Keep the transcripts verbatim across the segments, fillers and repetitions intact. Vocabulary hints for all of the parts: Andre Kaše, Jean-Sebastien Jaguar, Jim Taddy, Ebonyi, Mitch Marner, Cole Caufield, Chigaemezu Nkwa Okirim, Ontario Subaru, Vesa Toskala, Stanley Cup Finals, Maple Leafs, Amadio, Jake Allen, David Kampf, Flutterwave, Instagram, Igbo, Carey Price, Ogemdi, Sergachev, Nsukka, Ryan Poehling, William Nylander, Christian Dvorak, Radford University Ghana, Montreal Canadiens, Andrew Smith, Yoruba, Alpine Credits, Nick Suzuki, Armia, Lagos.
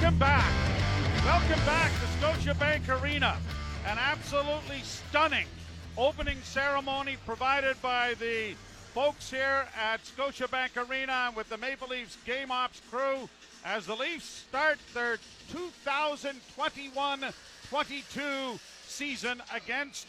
Welcome back. Welcome back to Scotiabank Arena. An absolutely stunning opening ceremony provided by the folks here at Scotiabank Arena with the Maple Leafs Game Ops crew as the Leafs start their two thousand twenty-one twenty-two season against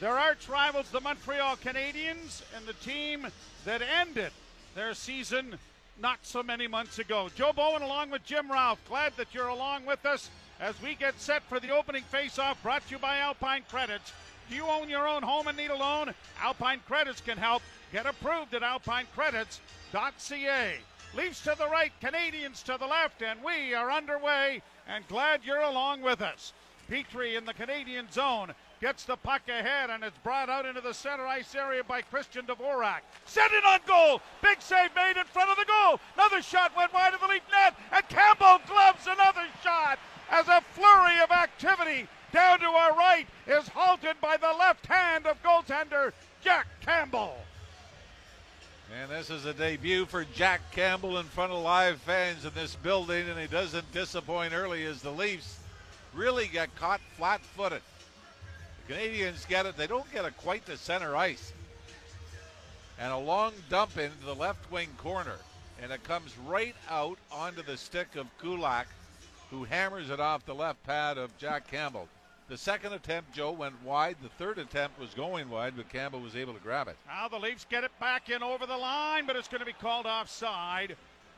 their arch rivals, the Montreal Canadiens, and the team that ended their season not so many months ago. Joe Bowen along with Jim Ralph. Glad that you're along with us as we get set for the opening face-off, brought to you by Alpine Credits. Do you own your own home and need a loan? Alpine Credits can help. Get approved at alpine credits dot c a. Leafs to the right, Canadians to the left, and we are underway, and glad you're along with us. Petry in the Canadian zone gets the puck ahead, and it's brought out into the center ice area by Christian Dvorak. Sandin on goal. Big save made in front of the goal. Another shot went wide of the Leaf net, and Campbell gloves another shot as a flurry of activity down to our right is halted by the left hand of goaltender Jack Campbell. And this is a debut for Jack Campbell in front of live fans in this building, and he doesn't disappoint early as the Leafs really got caught flat-footed. The Canadians get it. They don't get it quite to center ice. And a long dump into the left wing corner, and it comes right out onto the stick of Kulak, who hammers it off the left pad of Jack Campbell. The second attempt, Joe, went wide. The third attempt was going wide, but Campbell was able to grab it. Now the Leafs get it back in over the line, but it's going to be called offside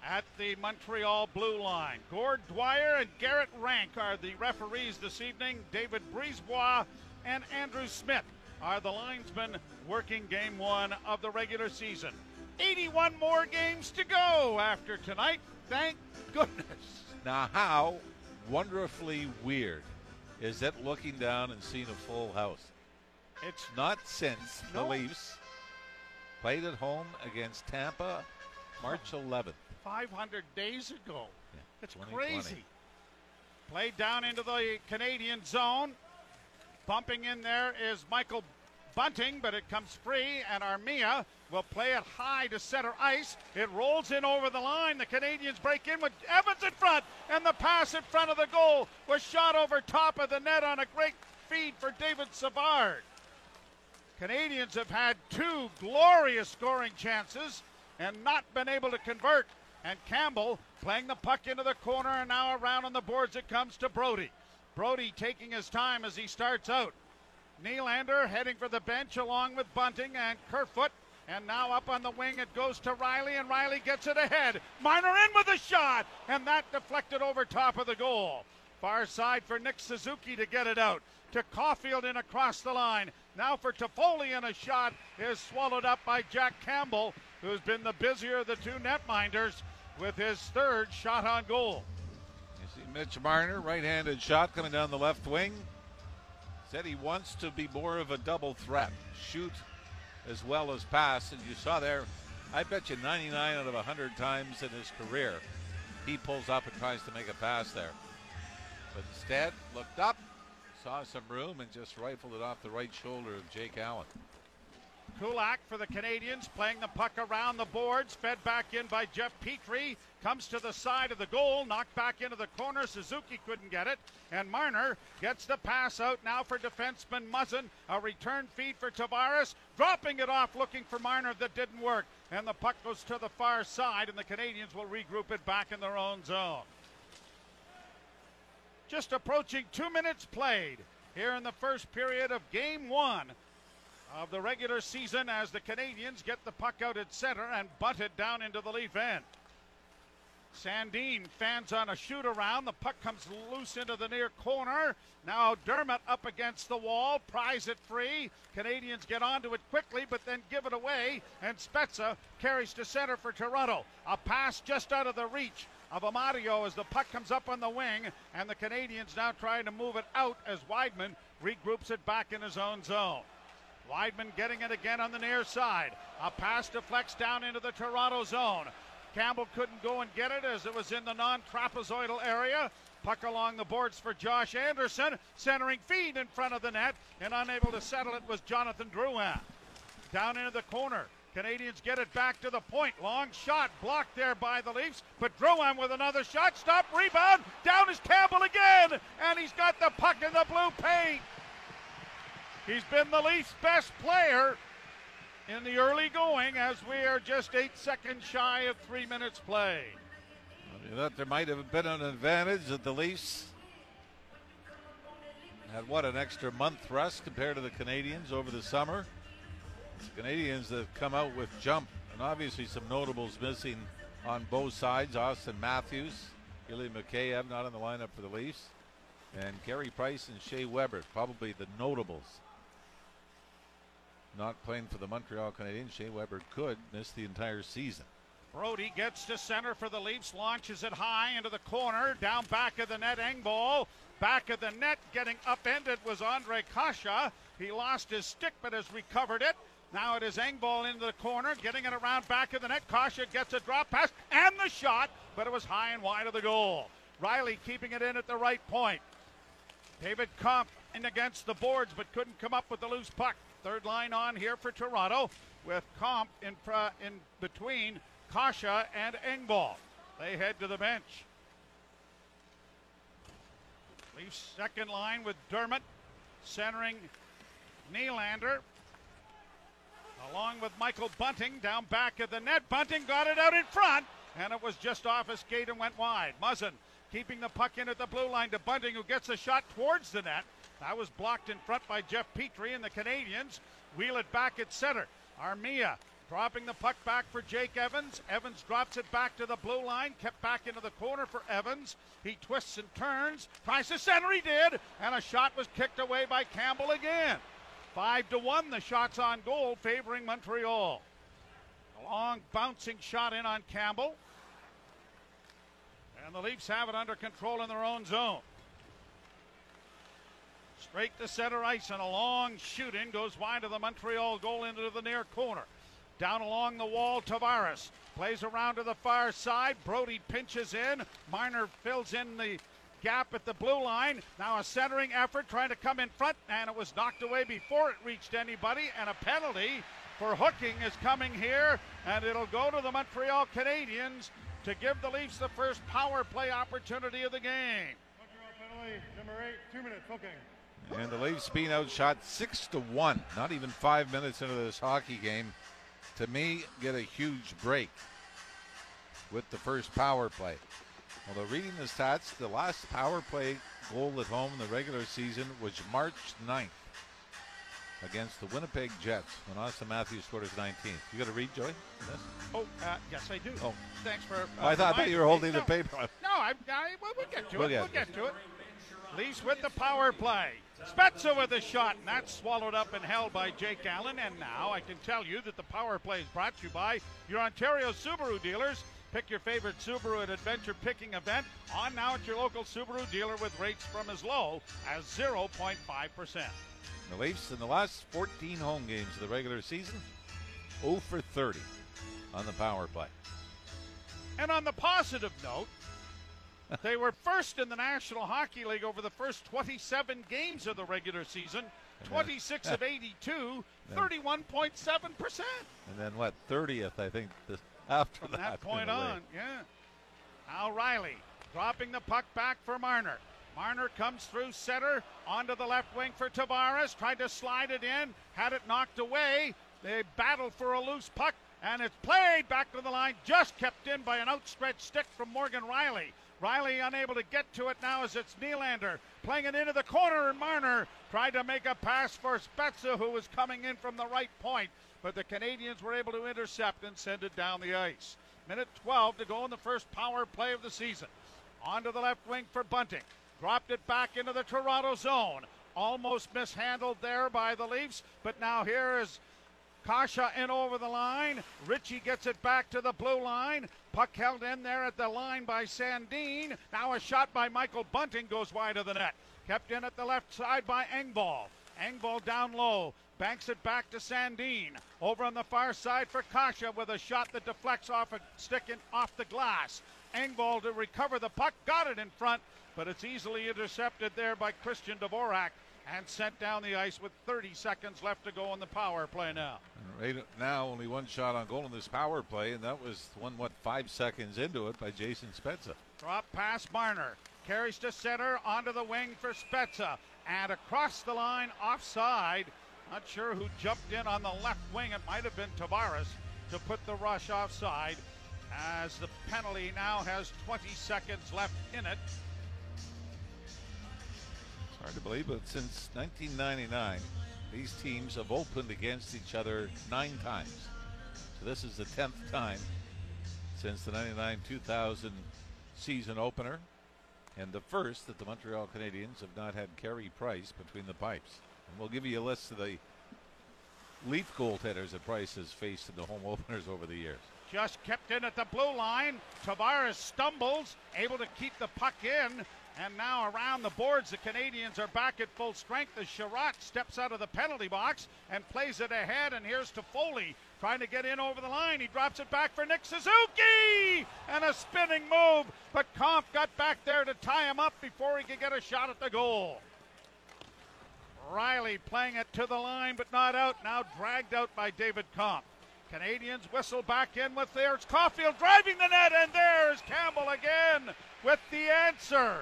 at the Montreal blue line. Gord Dwyer and Garrett Rank are the referees this evening. David Brisebois and Andrew Smith are the linesmen working game one of the regular season. eighty-one more games to go after tonight, thank goodness. Now how wonderfully weird is it looking down and seeing a full house? It's not since no. the Leafs played at home against Tampa March eleventh. five hundred days ago. Yeah, it's crazy. Played down into the Canadian zone. Bumping in there is Michael Bunting, but it comes free, and Armia will play it high to center ice. It rolls in over the line. The Canadiens break in with Evans in front, and the pass in front of the goal was shot over top of the net on a great feed for David Savard. Canadiens have had two glorious scoring chances and not been able to convert, and Campbell playing the puck into the corner, and now around on the boards it comes to Brody. Brody taking his time as he starts out. Nylander heading for the bench along with Bunting and Kerfoot. And now up on the wing it goes to Rielly, and Rielly gets it ahead. Marner in with a shot, and that deflected over top of the goal. Far side for Nick Suzuki to get it out. To Caufield and across the line. Now for Toffoli, and a shot is swallowed up by Jack Campbell, who's been the busier of the two netminders with his third shot on goal. You see Mitch Marner, right-handed shot coming down the left wing. Said he wants to be more of a double threat, shoot as well as pass, and you saw there, I bet you ninety-nine out of one hundred times in his career he pulls up and tries to make a pass there, but instead looked up, saw some room, and just rifled it off the right shoulder of Jake Allen. Kulak for the Canadiens playing the puck around the boards, fed back in by Jeff Petry, comes to the side of the goal, knocked back into the corner. Suzuki couldn't get it, and Marner gets the pass out now for defenseman Muzzin. A return feed for Tavares, dropping it off, looking for Marner. That didn't work, and the puck goes to the far side, and the Canadiens will regroup it back in their own zone. Just approaching two minutes played here in the first period of game one of the regular season as the Canadiens get the puck out at center and butt it down into the Leaf end. Sandin fans on a shoot around. The puck comes loose into the near corner. Now Dermott up against the wall, pries it free. Canadiens get onto it quickly, but then give it away, and Spezza carries to center for Toronto. A pass just out of the reach of Amadio as the puck comes up on the wing, and the Canadiens now trying to move it out as Weidman regroups it back in his own zone. Weidman getting it again on the near side. A pass deflects down into the Toronto zone. Campbell couldn't go and get it as it was in the non-trapezoidal area. Puck along the boards for Josh Anderson. Centering feed in front of the net, and unable to settle it was Jonathan Drouin. Down into the corner. Canadians get it back to the point. Long shot blocked there by the Leafs, but Drouin with another shot. Stop, rebound. Down is Campbell again, and he's got the puck in the blue paint. He's been the Leafs' best player in the early going as we are just eight seconds shy of three minutes play. I thought there might have been an advantage that the Leafs had, what, an extra month rest compared to the Canadians over the summer. The Canadians that come out with jump, and obviously some notables missing on both sides. Austin Matthews, Ilya Mikheyev not in the lineup for the Leafs, and Carey Price and Shea Weber, probably the notables. Not playing for the Montreal Canadiens. Shea Weber could miss the entire season. Brody gets to center for the Leafs, launches it high into the corner, down back of the net, Engvall. Back of the net, getting upended was Andre Kaše. He lost his stick but has recovered it. Now it is Engvall into the corner, getting it around back of the net. Kaše gets a drop pass and the shot, but it was high and wide of the goal. Rielly keeping it in at the right point. David Kampf in against the boards but couldn't come up with the loose puck. Third line on here for Toronto with Kampf in, in between Kaše and Engvall. They head to the bench. Leafs second line with Dermott centering Nylander, along with Michael Bunting down back of the net. Bunting got it out in front, and it was just off his skate and went wide. Muzzin keeping the puck in at the blue line to Bunting, who gets a shot towards the net. That was blocked in front by Jeff Petry, and the Canadians wheel it back at center. Armia dropping the puck back for Jake Evans. Evans drops it back to the blue line, kept back into the corner for Evans. He twists and turns, tries to center, he did, and a shot was kicked away by Campbell again. Five to one, the shots on goal favoring Montreal. A long bouncing shot in on Campbell. And the Leafs have it under control in their own zone. Straight to center ice and a long shoot in goes wide of the Montreal goal into the near corner. Down along the wall, Tavares plays around to the far side. Brody pinches in. Marner fills in the gap at the blue line. Now a centering effort trying to come in front, and it was knocked away before it reached anybody. And a penalty for hooking is coming here, and it'll go to the Montreal Canadiens to give the Leafs the first power play opportunity of the game. Montreal penalty number eight, two minutes hooking. And the Leafs being outshot six to one. Not even five minutes into this hockey game. To me, get a huge break with the first power play. Although reading the stats, the last power play goal at home in the regular season was March ninth against the Winnipeg Jets when Austin Matthews scored his nineteenth. You got to read, Joey? Yes. Oh, uh, yes, I do. Oh, thanks for. Uh, oh, I thought you were holding no, the paper. No, I, I, we'll, we'll get to we'll it. Get we'll get to it. Leafs with the power play. Spezza with a shot, and that's swallowed up and held by Jake Allen. And now I can tell you that the power play is brought to you by your Ontario Subaru dealers. Pick your favorite Subaru at Adventure Picking Event. On now at your local Subaru dealer with rates from as low as zero point five percent. The Leafs in the last fourteen home games of the regular season, zero for thirty on the power play. And on the positive note, they were first in the National Hockey League over the first twenty-seven games of the regular season, twenty-six then, of eighty-two, thirty-one point seven percent. And then what, thirtieth, I think, this, after From that. that point on, league. yeah. Now Rielly dropping the puck back for Marner. Marner comes through center, onto the left wing for Tavares, tried to slide it in, had it knocked away. They battled for a loose puck, and it's played back to the line, just kept in by an outstretched stick from Morgan Rielly. Rielly unable to get to it now as it's Nylander playing it into the corner, and Marner tried to make a pass for Spezza, who was coming in from the right point, but the Canadians were able to intercept and send it down the ice. Minute twelve to go in the first power play of the season. Onto the left wing for Bunting. Dropped it back into the Toronto zone. Almost mishandled there by the Leafs, but now here is Kaše in over the line. Ritchie gets it back to the blue line. Puck held in there at the line by Sandin. Now a shot by Michael Bunting goes wide of the net. Kept in at the left side by Engvall. Engvall down low. Banks it back to Sandin. Over on the far side for Kaše with a shot that deflects off a stick and off the glass. Engvall to recover the puck. Got it in front, but it's easily intercepted there by Christian Dvorak and sent down the ice with thirty seconds left to go on the power play now. Right now, only one shot on goal in this power play, and that was one, what, five seconds into it by Jason Spezza. Drop pass, Marner. Carries to center, onto the wing for Spezza. And across the line, offside. Not sure who jumped in on the left wing. It might have been Tavares to put the rush offside, as the penalty now has twenty seconds left in it. It's hard to believe, but since nineteen ninety-nine, these teams have opened against each other nine times. So this is the tenth time since the ninety-nine two thousand season opener, and the first that the Montreal Canadiens have not had Carey Price between the pipes. And we'll give you a list of the Leaf goaltenders that Price has faced in the home openers over the years. Just kept in at the blue line. Tavares stumbles, able to keep the puck in. And now around the boards, the Canadiens are back at full strength as Sherratt steps out of the penalty box and plays it ahead. And here's Toffoli trying to get in over the line. He drops it back for Nick Suzuki! And a spinning move, but Kampf got back there to tie him up before he could get a shot at the goal. Rielly playing it to the line, but not out. Now dragged out by David Kampf. Canadians whistle back in with theirs. Caufield driving the net, and there's Campbell again with the answer.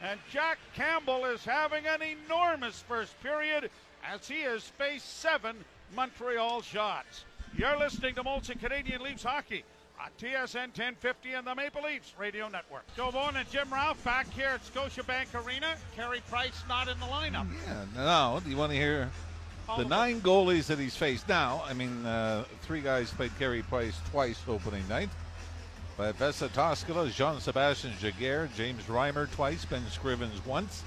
And Jack Campbell is having an enormous first period as he has faced seven Montreal shots. You're listening to Molson Canadian Leafs Hockey on T S N ten fifty and the Maple Leafs Radio Network. Joe Bowen and Jim Ralph back here at Scotiabank Arena. Carey Price not in the lineup. Yeah, no, do you want to hear the nine goalies that he's faced now? I mean, uh, three guys played Carey Price twice opening night. But Vesa Toskala, Jean-Sebastien Jaguar, James Reimer twice, Ben Scrivens once,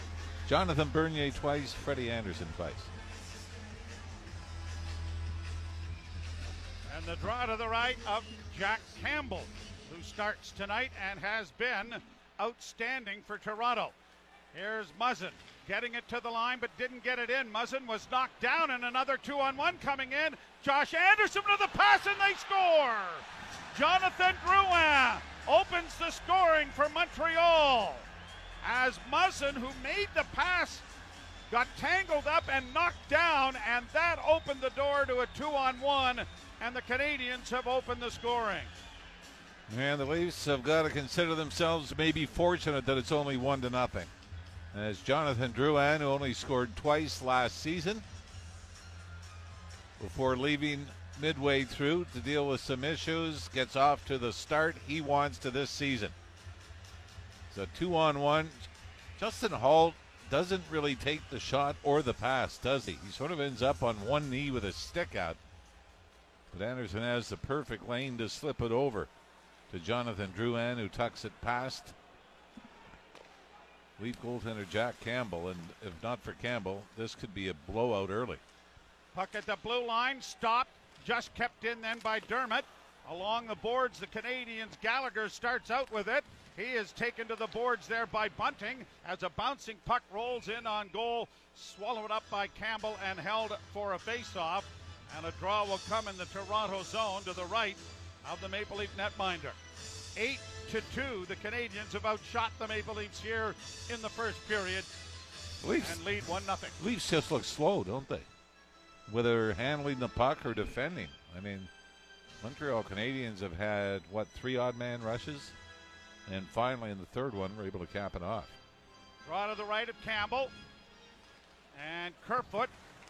Jonathan Bernier twice, Freddie Anderson twice. And the draw to the right of Jack Campbell, who starts tonight and has been outstanding for Toronto. Here's Muzzin getting it to the line, but didn't get it in. Muzzin was knocked down, and another two-on-one coming in. Josh Anderson with the pass, and they score! Jonathan Drouin opens the scoring for Montreal, as Muzzin, who made the pass, got tangled up and knocked down, and that opened the door to a two-on-one, and the Canadiens have opened the scoring. And the Leafs have got to consider themselves maybe fortunate that it's only one to nothing, as Jonathan Drouin, who only scored twice last season, before leaving midway through to deal with some issues, gets off to the start he wants to this season. It's a two-on-one. Justin Holl doesn't really take the shot or the pass, does he? He sort of ends up on one knee with a stick out. But Anderson has the perfect lane to slip it over to Jonathan Drouin, who tucks it past Leaf goaltender Jack Campbell, and if not for Campbell, this could be a blowout early. Puck at the blue line, stopped, just kept in then by Dermott. Along the boards, the Canadiens, Gallagher starts out with it. He is taken to the boards there by Bunting as a bouncing puck rolls in on goal, swallowed up by Campbell and held for a faceoff. And a draw will come in the Toronto zone to the right of the Maple Leaf netminder. Eight to two, the Canadiens have outshot the Maple Leafs here in the first period, Leafs, and lead one nothing. Leafs just look slow, don't they? Whether handling the puck or defending. I mean, Montreal Canadiens have had, what, three odd-man rushes? And finally, in the third one, we're able to cap it off. Draw to the right of Campbell. And Kerfoot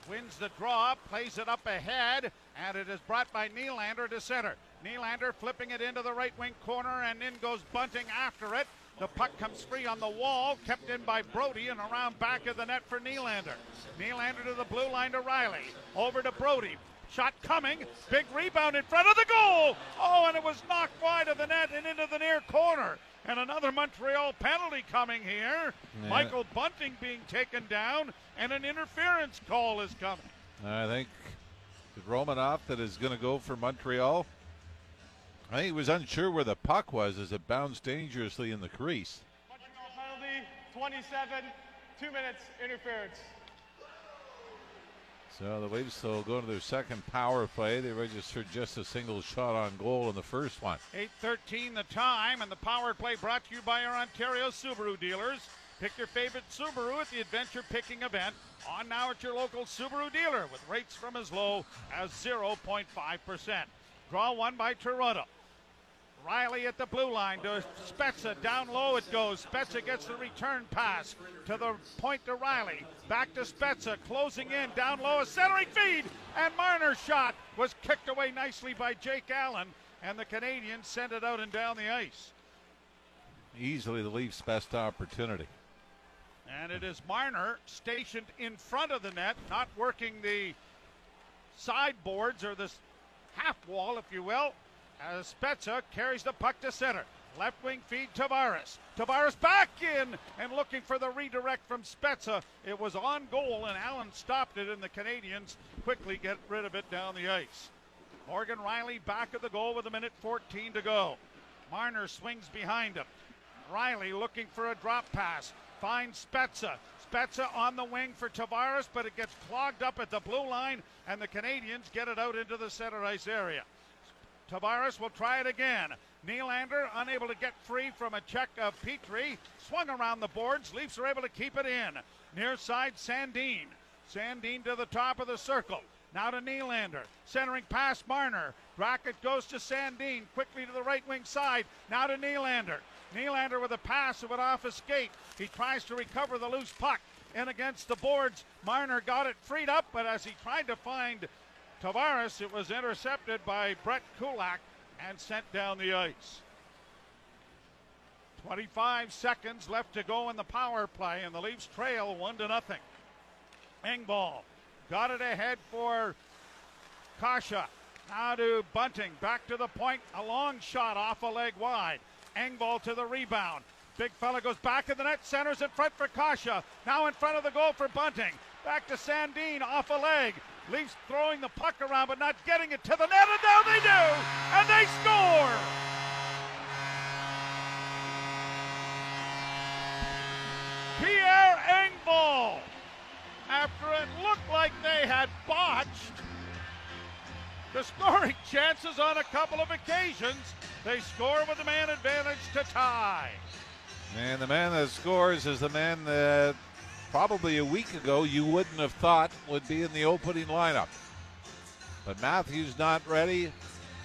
wins the draw, plays it up ahead, and it is brought by Nylander to center. Nylander flipping it into the right wing corner, and in goes Bunting after it. The puck comes free on the wall, kept in by Brody, and around back of the net for Nylander. Nylander to the blue line to Rielly. Over to Brody. Shot coming. Big rebound in front of the goal. Oh, and it was knocked wide of the net and into the near corner. And another Montreal penalty coming here. Yeah. Michael Bunting being taken down, and an interference call is coming. I think it's Romanov that is going to go for Montreal. I think he was unsure where the puck was as it bounced dangerously in the crease. Penalty, twenty-seven, two minutes interference. So the Leafs will go to their second power play. They registered just a single shot on goal in the first one. eight thirteen the time, and the power play brought to you by our Ontario Subaru dealers. Pick your favorite Subaru at the Adventure Picking event. On now at your local Subaru dealer with rates from as low as zero point five percent. Draw one by Toronto. Rielly at the blue line to Spezza. Down low it goes. Spezza gets the return pass to the point to Rielly. Back to Spezza. Closing in. Down low. A centering feed. And Marner's shot was kicked away nicely by Jake Allen. And the Canadiens send it out and down the ice. Easily the Leafs' best opportunity. And it is Marner stationed in front of the net, not working the sideboards or the half wall, if you will, as Spezza carries the puck to center. Left wing feed Tavares. Tavares back in and looking for the redirect from Spezza. It was on goal and Allen stopped it, and the Canadiens quickly get rid of it down the ice. Morgan Rielly back at the goal with a minute fourteen to go. Marner swings behind him. Rielly looking for a drop pass. Finds Spezza. Spezza on the wing for Tavares, but it gets clogged up at the blue line, and the Canadiens get it out into the center ice area. Tavares will try it again. Nylander unable to get free from a check of Petry. Swung around the boards. Leafs are able to keep it in. Near side, Sandin. Sandin to the top of the circle. Now to Nylander, centering past Marner. Brackett goes to Sandin, quickly to the right wing side. Now to Nylander. Nylander with a pass, it went off his skate. He tries to recover the loose puck in against the boards. Marner got it freed up, but as he tried to find Tavares, it was intercepted by Brett Kulak and sent down the ice. twenty-five seconds left to go in the power play, and the Leafs trail one to nothing. Engvall. Got it ahead for Kaše. Now to Bunting. Back to the point. A long shot off a leg wide. Engvall to the rebound. Big fella goes back in the net. Centers in front for Kaše. Now in front of the goal for Bunting. Back to Sandin. Off a leg. Leafs throwing the puck around but not getting it to the net. And now they do. And they score. Pierre Engvall. After it looked like they had botched the scoring chances on a couple of occasions, they score with a man advantage to tie. And the man that scores is the man that probably a week ago you wouldn't have thought would be in the opening lineup. But Matthews not ready,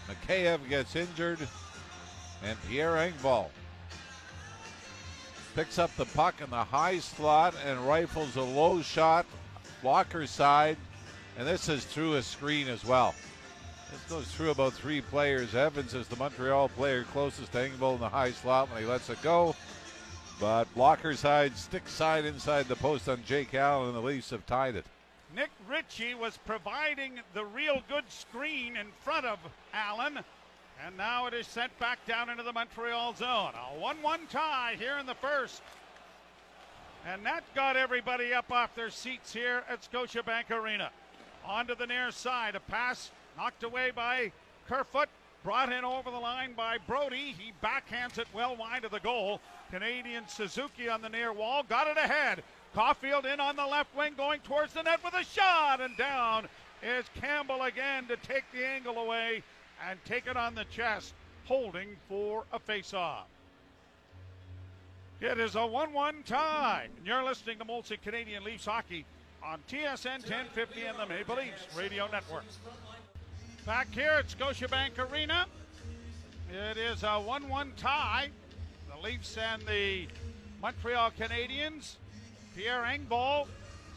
Mikheyev gets injured, and Pierre Engvall picks up the puck in the high slot and rifles a low shot, blocker side, and this is through a screen as well. This goes through about three players. Evans is the Montreal player closest to Engvall in the high slot when he lets it go. But blocker side, stick side inside the post on Jake Allen, and the Leafs have tied it. Nick Ritchie was providing the real good screen in front of Allen. And now it is sent back down into the Montreal zone. A one one tie here in the first. And that got everybody up off their seats here at Scotiabank Arena. Onto the near side. A pass knocked away by Kerfoot. Brought in over the line by Brody. He backhands it well wide of the goal. Canadian Suzuki on the near wall. Got it ahead. Caufield in on the left wing going towards the net with a shot. And down is Campbell again to take the angle away and take it on the chest, holding for a face-off. It is a one one tie. And you're listening to Molson Canadian Leafs Hockey on T S N ten fifty and the Maple Leafs Radio Network. Back here at Scotiabank Arena, it is a one one tie. The Leafs and the Montreal Canadiens. Pierre Engvall,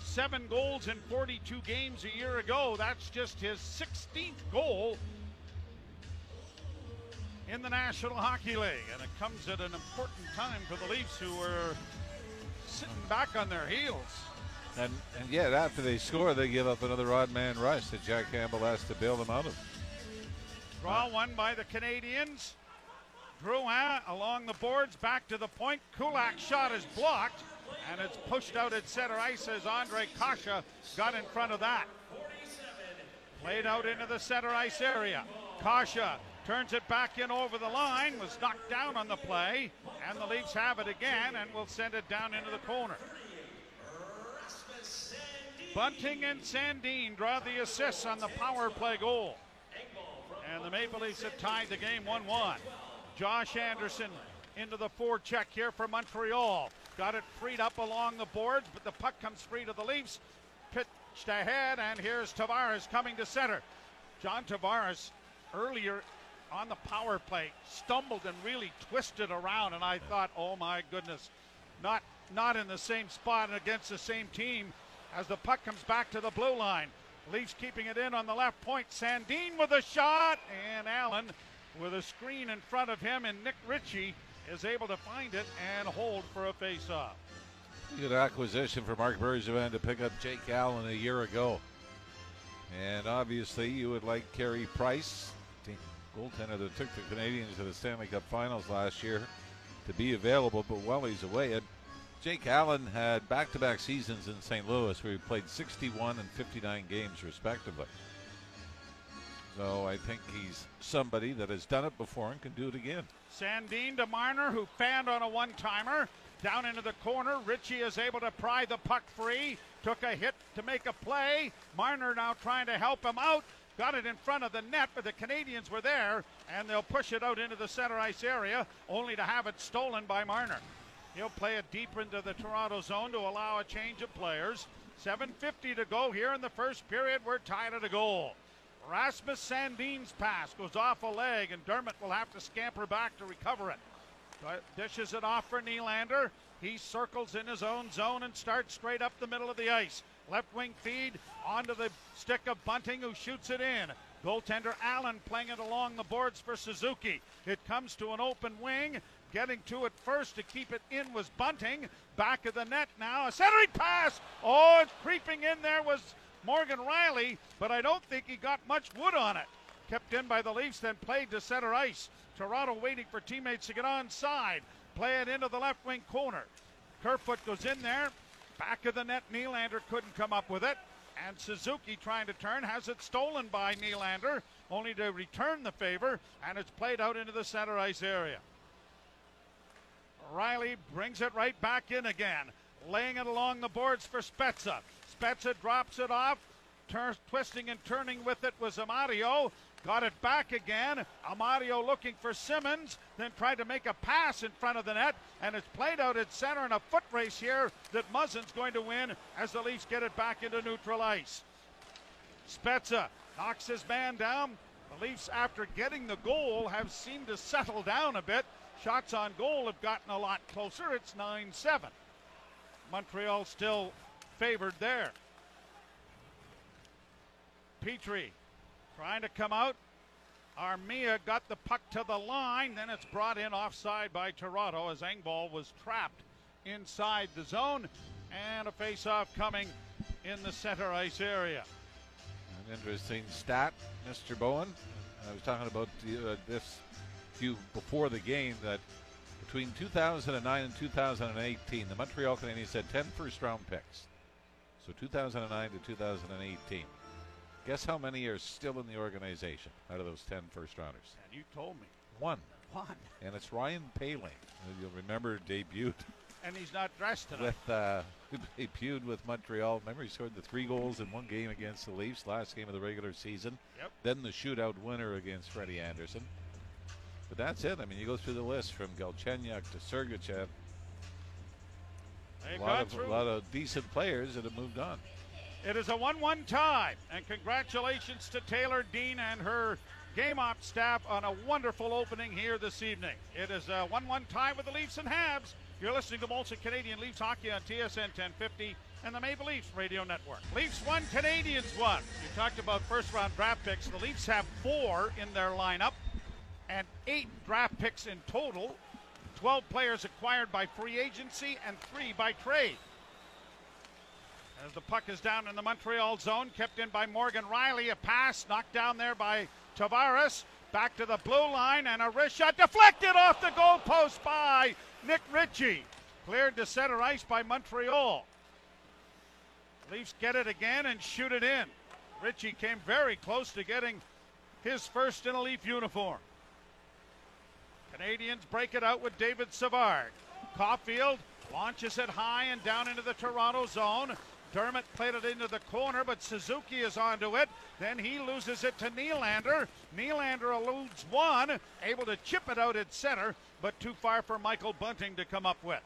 seven goals in forty-two games a year ago. That's just his sixteenth goal in the National Hockey League, and it comes at an important time for the Leafs, who were sitting back on their heels. And, and yet, after they score, they give up another odd man rush that Jack Campbell has to bail them out of. Draw one by the Canadiens. Drouin along the boards, back to the point. Kulak's shot is blocked, and it's pushed out at center ice as Andre Kaše got in front of that. Played out into the center ice area. Kaše turns it back in over the line, was knocked down on the play, and the Leafs have it again and will send it down into the corner. Bunting and Sandin draw the assists on the power play goal. And the Maple Leafs have tied the game one one. Josh Anderson into the forecheck here for Montreal. Got it freed up along the boards, but the puck comes free to the Leafs. Pitched ahead, and here's Tavares coming to center. John Tavares earlier on the power play stumbled and really twisted around, and I thought, oh my goodness, not not in the same spot and against the same team. As the puck comes back to the blue line, Leafs keeping it in on the left point. Sandin with a shot, and Allen with a screen in front of him, and Nick Ritchie is able to find it and hold for a face-off. Good acquisition for Mark Bergevin to pick up Jake Allen a year ago. And obviously you would like Carey Price, the goaltender that took the Canadiens to the Stanley Cup Finals last year, to be available, but while he's away, it Jake Allen had back-to-back seasons in Saint Louis where he played sixty-one and fifty-nine games respectively. So I think he's somebody that has done it before and can do it again. Sandin to Marner, who fanned on a one-timer. Down into the corner, Ritchie is able to pry the puck free. Took a hit to make a play. Marner now trying to help him out. Got it in front of the net, but the Canadiens were there, and they'll push it out into the center ice area, only to have it stolen by Marner. He'll play it deep into the Toronto zone to allow a change of players. seven fifty to go here in the first period. We're tied at a goal. Rasmus Sandin's pass goes off a leg, and Dermott will have to scamper back to recover it. Dishes it off for Nylander. He circles in his own zone and starts straight up the middle of the ice. Left wing feed onto the stick of Bunting, who shoots it in. Goaltender Allen playing it along the boards for Suzuki. It comes to an open wing. Getting to it first to keep it in was Bunting. Back of the net now. A centering pass. Oh, creeping in there was Morgan Rielly, but I don't think he got much wood on it. Kept in by the Leafs, then played to center ice. Toronto waiting for teammates to get onside. Play it into the left wing corner. Kerfoot goes in there. Back of the net, Nylander couldn't come up with it. And Suzuki trying to turn, has it stolen by Nylander, only to return the favor, and it's played out into the center ice area. Rielly brings it right back in again, laying it along the boards for Spezza. Spezza drops it off, turns, twisting and turning with it was Amadio. Got it back again. Amadio looking for Simmonds, then tried to make a pass in front of the net, and it's played out at center in a foot race here that Muzzin's going to win as the Leafs get it back into neutral ice. Spezza knocks his man down. The Leafs, after getting the goal, have seemed to settle down a bit. Shots on goal have gotten a lot closer. It's nine seven. Montreal still favored there. Petry trying to come out. Armia got the puck to the line. Then it's brought in offside by Toronto as Engvall was trapped inside the zone. And a face-off coming in the center ice area. An interesting stat, Mister Bowen. I was talking about the, uh, this you before the game that between two thousand nine and two thousand eighteen, the Montreal Canadiens had ten first round picks. So two thousand nine to two thousand eighteen. Guess how many are still in the organization out of those ten first rounders? And you told me. One. One. And it's Ryan Poehling, who you'll remember debuted. And he's not dressed tonight. With, uh, debuted with Montreal. Remember, he scored the three goals in one game against the Leafs, last game of the regular season. Yep. Then the shootout winner against Freddie Anderson. But that's it. I mean, you go through the list from Galchenyuk to Sergachev. A lot, of, a lot of decent players that have moved on. It is a one one tie, and congratulations to Taylor Dean and her game ops staff on a wonderful opening here this evening. It is a one one tie with the Leafs and Habs. You're listening to Molson Canadian Leafs Hockey on T S N ten fifty and the Maple Leafs Radio Network. Leafs won, Canadiens won. You talked about first-round draft picks. The Leafs have four in their lineup and eight draft picks in total, twelve players acquired by free agency and three by trade. As the puck is down in the Montreal zone, kept in by Morgan Rielly, a pass knocked down there by Tavares, back to the blue line, and a wrist shot deflected off the goalpost by Nick Ritchie. Cleared to center ice by Montreal. Leafs get it again and shoot it in. Ritchie came very close to getting his first in a Leaf uniform. Canadiens break it out with David Savard. Caufield launches it high and down into the Toronto zone. Dermott played it into the corner, but Suzuki is onto it. Then he loses it to Nylander. Nylander eludes one, able to chip it out at center, but too far for Michael Bunting to come up with.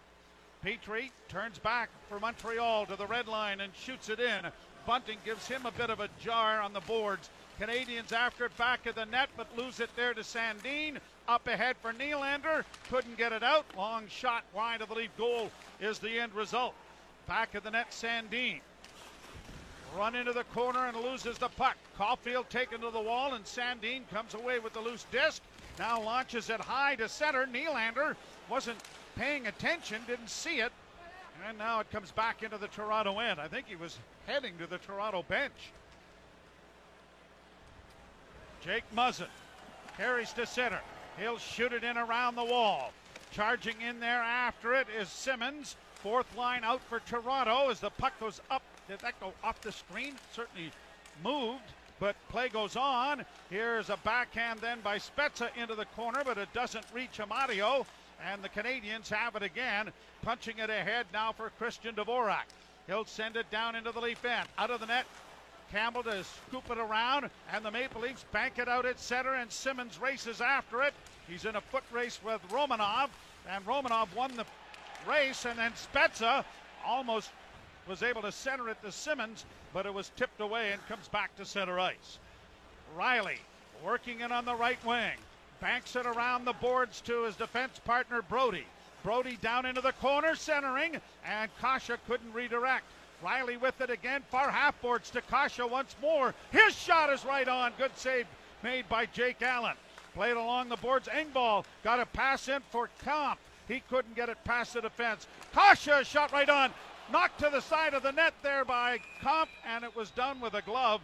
Petry turns back for Montreal to the red line and shoots it in. Bunting gives him a bit of a jar on the boards. Canadians after it back of the net, but lose it there to Sandin. Up ahead for Nylander. Couldn't get it out. Long shot wide of the lead goal is the end result. Back of the net, Sandin. Run into the corner and loses the puck. Caufield taken to the wall, and Sandin comes away with the loose disc. Now launches it high to center. Nylander wasn't paying attention, didn't see it. And now it comes back into the Toronto end. I think he was heading to the Toronto bench. Jake Muzzin carries to center. He'll shoot it in around the wall. Charging in there after it is Simmonds. Fourth line out for Toronto as the puck goes up. Did that go off the screen? Certainly moved, but play goes on. Here's a backhand then by Spezza into the corner, but it doesn't reach Amadio. And the Canadiens have it again, punching it ahead now for Christian Dvorak. He'll send it down into the Leaf end. Out of the net, Campbell to scoop it around, and the Maple Leafs bank it out at center, and Simmonds races after it. He's in a foot race with Romanov, and Romanov won the race, and then Spezza almost was able to center it to Simmonds, but it was tipped away and comes back to center ice. Rielly working in on the right wing. Banks it around the boards to his defense partner, Brody. Brody down into the corner, centering, and Kaše couldn't redirect. Rielly with it again, far half boards to Kaše once more. His shot is right on. Good save made by Jake Allen. Played along the boards. Engvall got a pass in for Kampf. He couldn't get it past the defense. Kaše shot right on. Knocked to the side of the net there by Kampf, and it was done with a glove,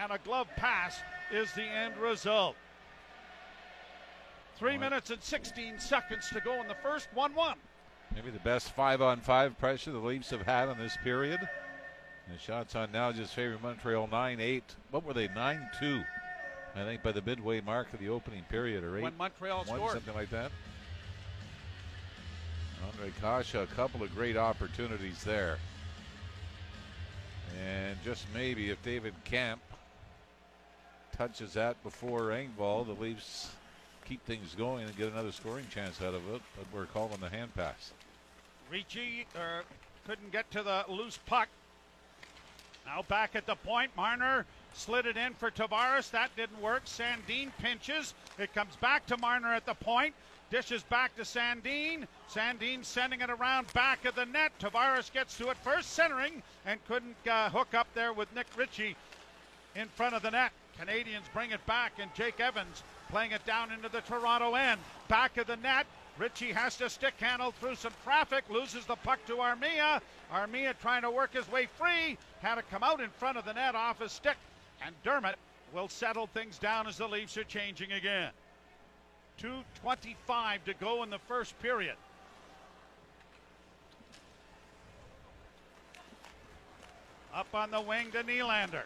and a glove pass is the end result. Three minutes and sixteen seconds to go in the first, one one. Maybe the best five-on-five pressure the Leafs have had on this period. And the shots on now just favor Montreal nine eight. What were they, nine two? I think by the midway mark of the opening period, or eight. When Montreal one, scored. Something like that. Andre Kaše, a couple of great opportunities there. And just maybe if David Kampf touches that before Engvall, the Leafs keep things going and get another scoring chance out of it, but we're calling the hand pass. Ritchie uh, couldn't get to the loose puck. Now back at the point, Marner slid it in for Tavares. That didn't work. Sandin pinches. It comes back to Marner at the point. Dishes back to Sandin. Sandin sending it around back of the net. Tavares gets to it first, centering, and couldn't uh, hook up there with Nick Ritchie in front of the net. Canadians bring it back, and Jake Evans playing it down into the Toronto end. Back of the net, Ritchie has to stick handle through some traffic, loses the puck to Armia. Armia trying to work his way free, had to come out in front of the net off his stick, and Dermott will settle things down as the Leafs are changing again. two twenty-five to go in the first period. Up on the wing to Nylander.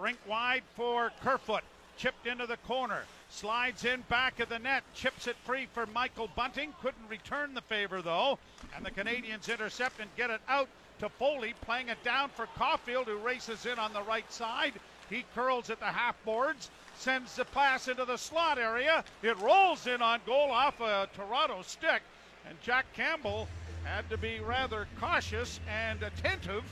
Rink wide for Kerfoot, chipped into the corner, slides in back of the net, chips it free for Michael Bunting, couldn't return the favor though, and the Canadians intercept and get it out to Foley, playing it down for Caufield, who races in on the right side. He curls at the half boards, sends the pass into the slot area, it rolls in on goal off a Toronto stick, and Jack Campbell had to be rather cautious and attentive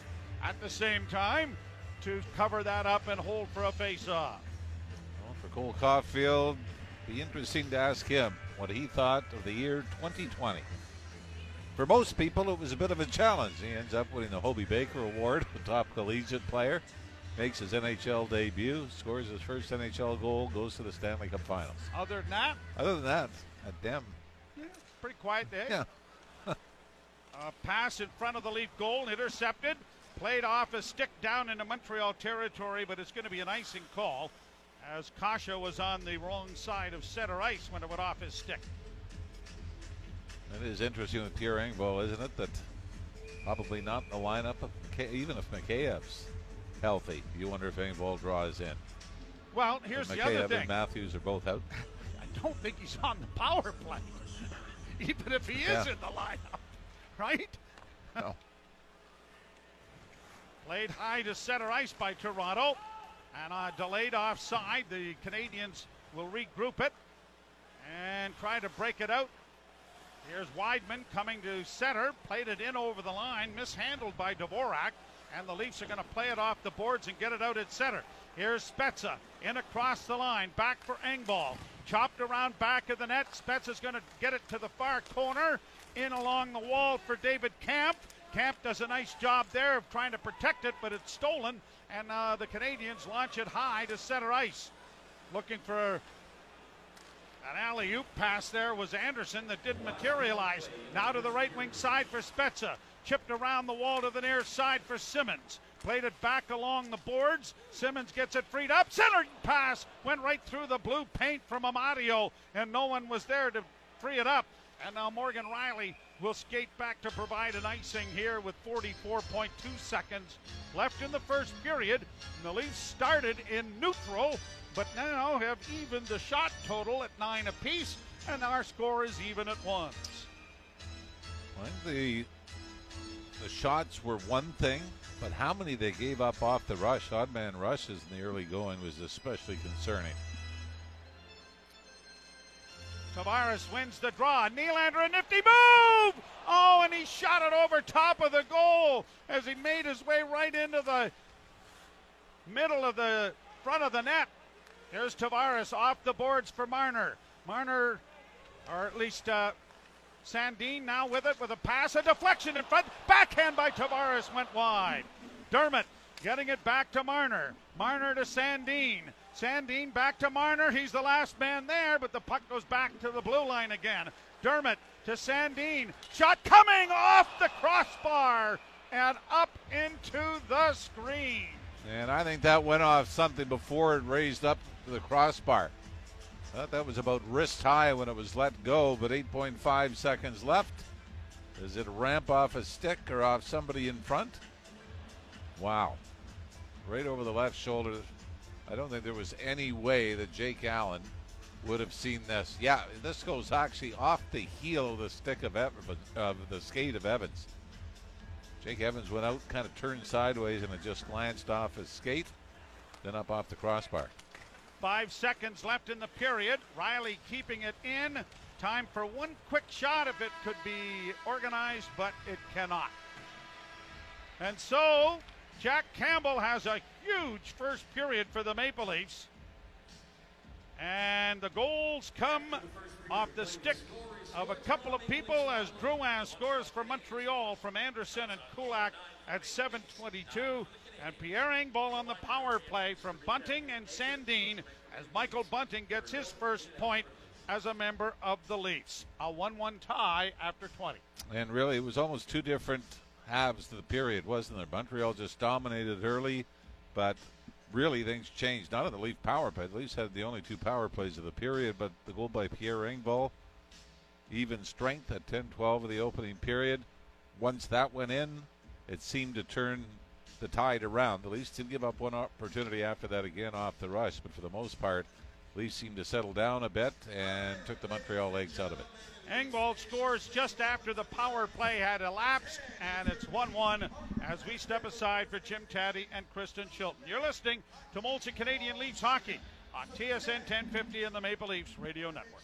at the same time to cover that up and hold for a face-off. Well, for Cole Caufield, be interesting to ask him what he thought of the year twenty twenty. For most people, it was a bit of a challenge. He ends up winning the Hobey Baker Award, the top collegiate player, makes his N H L debut, scores his first N H L goal, goes to the Stanley Cup Finals. Other than that? Other than that, a damn. Yeah, pretty quiet day. Yeah. A pass in front of the Leaf goal, intercepted. Played off a stick down into Montreal territory, but it's going to be an icing call as Kaše was on the wrong side of center ice when it went off his stick. It is interesting with Pierre Engvall, isn't it? That probably not in the lineup, of McK- even if McKayev's healthy. You wonder if Engvall draws in. Well, here's the other thing. McKayev and Matthews are both out. I don't think he's on the power play, even if he yeah. is in the lineup, right? No. Played high to center ice by Toronto, and a delayed offside. The Canadians will regroup it and try to break it out Here's Weidman coming to center, played it in over the line, mishandled by Dvorak, and the Leafs are going to play it off the boards and get it out at center. Here's Spezza in across the line, back for Engvall. Chopped around back of the net. Spezza's going to get it to the far corner, in along the wall for David Kampf. Kampf does a nice job there of trying to protect it, but it's stolen, and uh, the Canadiens launch it high to center ice. Looking for an alley-oop pass there was Anderson that didn't materialize. Now to the right wing side for Spezza. Chipped around the wall to the near side for Simmonds. Played it back along the boards. Simmonds gets it freed up. Centered pass went right through the blue paint from Amadio, and no one was there to free it up. And now Morgan Rielly will skate back to provide an icing here with forty-four point two seconds left in the first period. And the Leafs started in neutral, but now have evened the shot total at nine apiece, and our score is even at ones. Well, the the shots were one thing, but how many they gave up off the rush, odd man rushes in the early going, was especially concerning. Tavares wins the draw. Nylander, a nifty move! Oh, and he shot it over top of the goal as he made his way right into the middle of the front of the net. Here's Tavares off the boards for Marner. Marner, or at least uh, Sandin now with it, with a pass, a deflection in front. Backhand by Tavares went wide. Dermott getting it back to Marner. Marner to Sandin. Sandin back to Marner. He's the last man there, but the puck goes back to the blue line again. Dermott to Sandin. Shot coming off the crossbar and up into the screen. And I think that went off something before it raised up to the crossbar. I thought that was about wrist high when it was let go, but eight point five seconds left. Does it ramp off a stick or off somebody in front? Wow. Right over the left shoulder. I don't think there was any way that Jake Allen would have seen this. Yeah, this goes actually off the heel of the stick of Ev- of the skate of Evans. Jake Evans went out, kind of turned sideways, and it just glanced off his skate, then up off the crossbar. Five seconds left in the period. Rielly keeping it in. Time for one quick shot if it could be organized, but it cannot. And so Jack Campbell has a huge first period for the Maple Leafs. And the goals come off the stick of a couple of people as Drouin scores for Montreal from Anderson and Kulak at seven twenty-two, and Pierre Engvall on the power play from Bunting and Sandin as Michael Bunting gets his first point as a member of the Leafs. A one one tie after twenty. And really, it was almost two different halves of the period, wasn't there? Montreal just dominated early, but really, things changed. Not on the Leaf power play. The Leafs had the only two power plays of the period, but the goal by Pierre Engvall, even strength at ten twelve of the opening period. Once that went in, it seemed to turn the tide around. The Leafs did give up one opportunity after that again off the rush, but for the most part, Leafs seemed to settle down a bit and took the Montreal eggs out of it. Engvall scores just after the power play had elapsed, and it's one one. As we step aside for Jim Taddy and Kristen Shilton. You're listening to Molson Canadian Leafs Hockey on T S N ten fifty and the Maple Leafs Radio Network.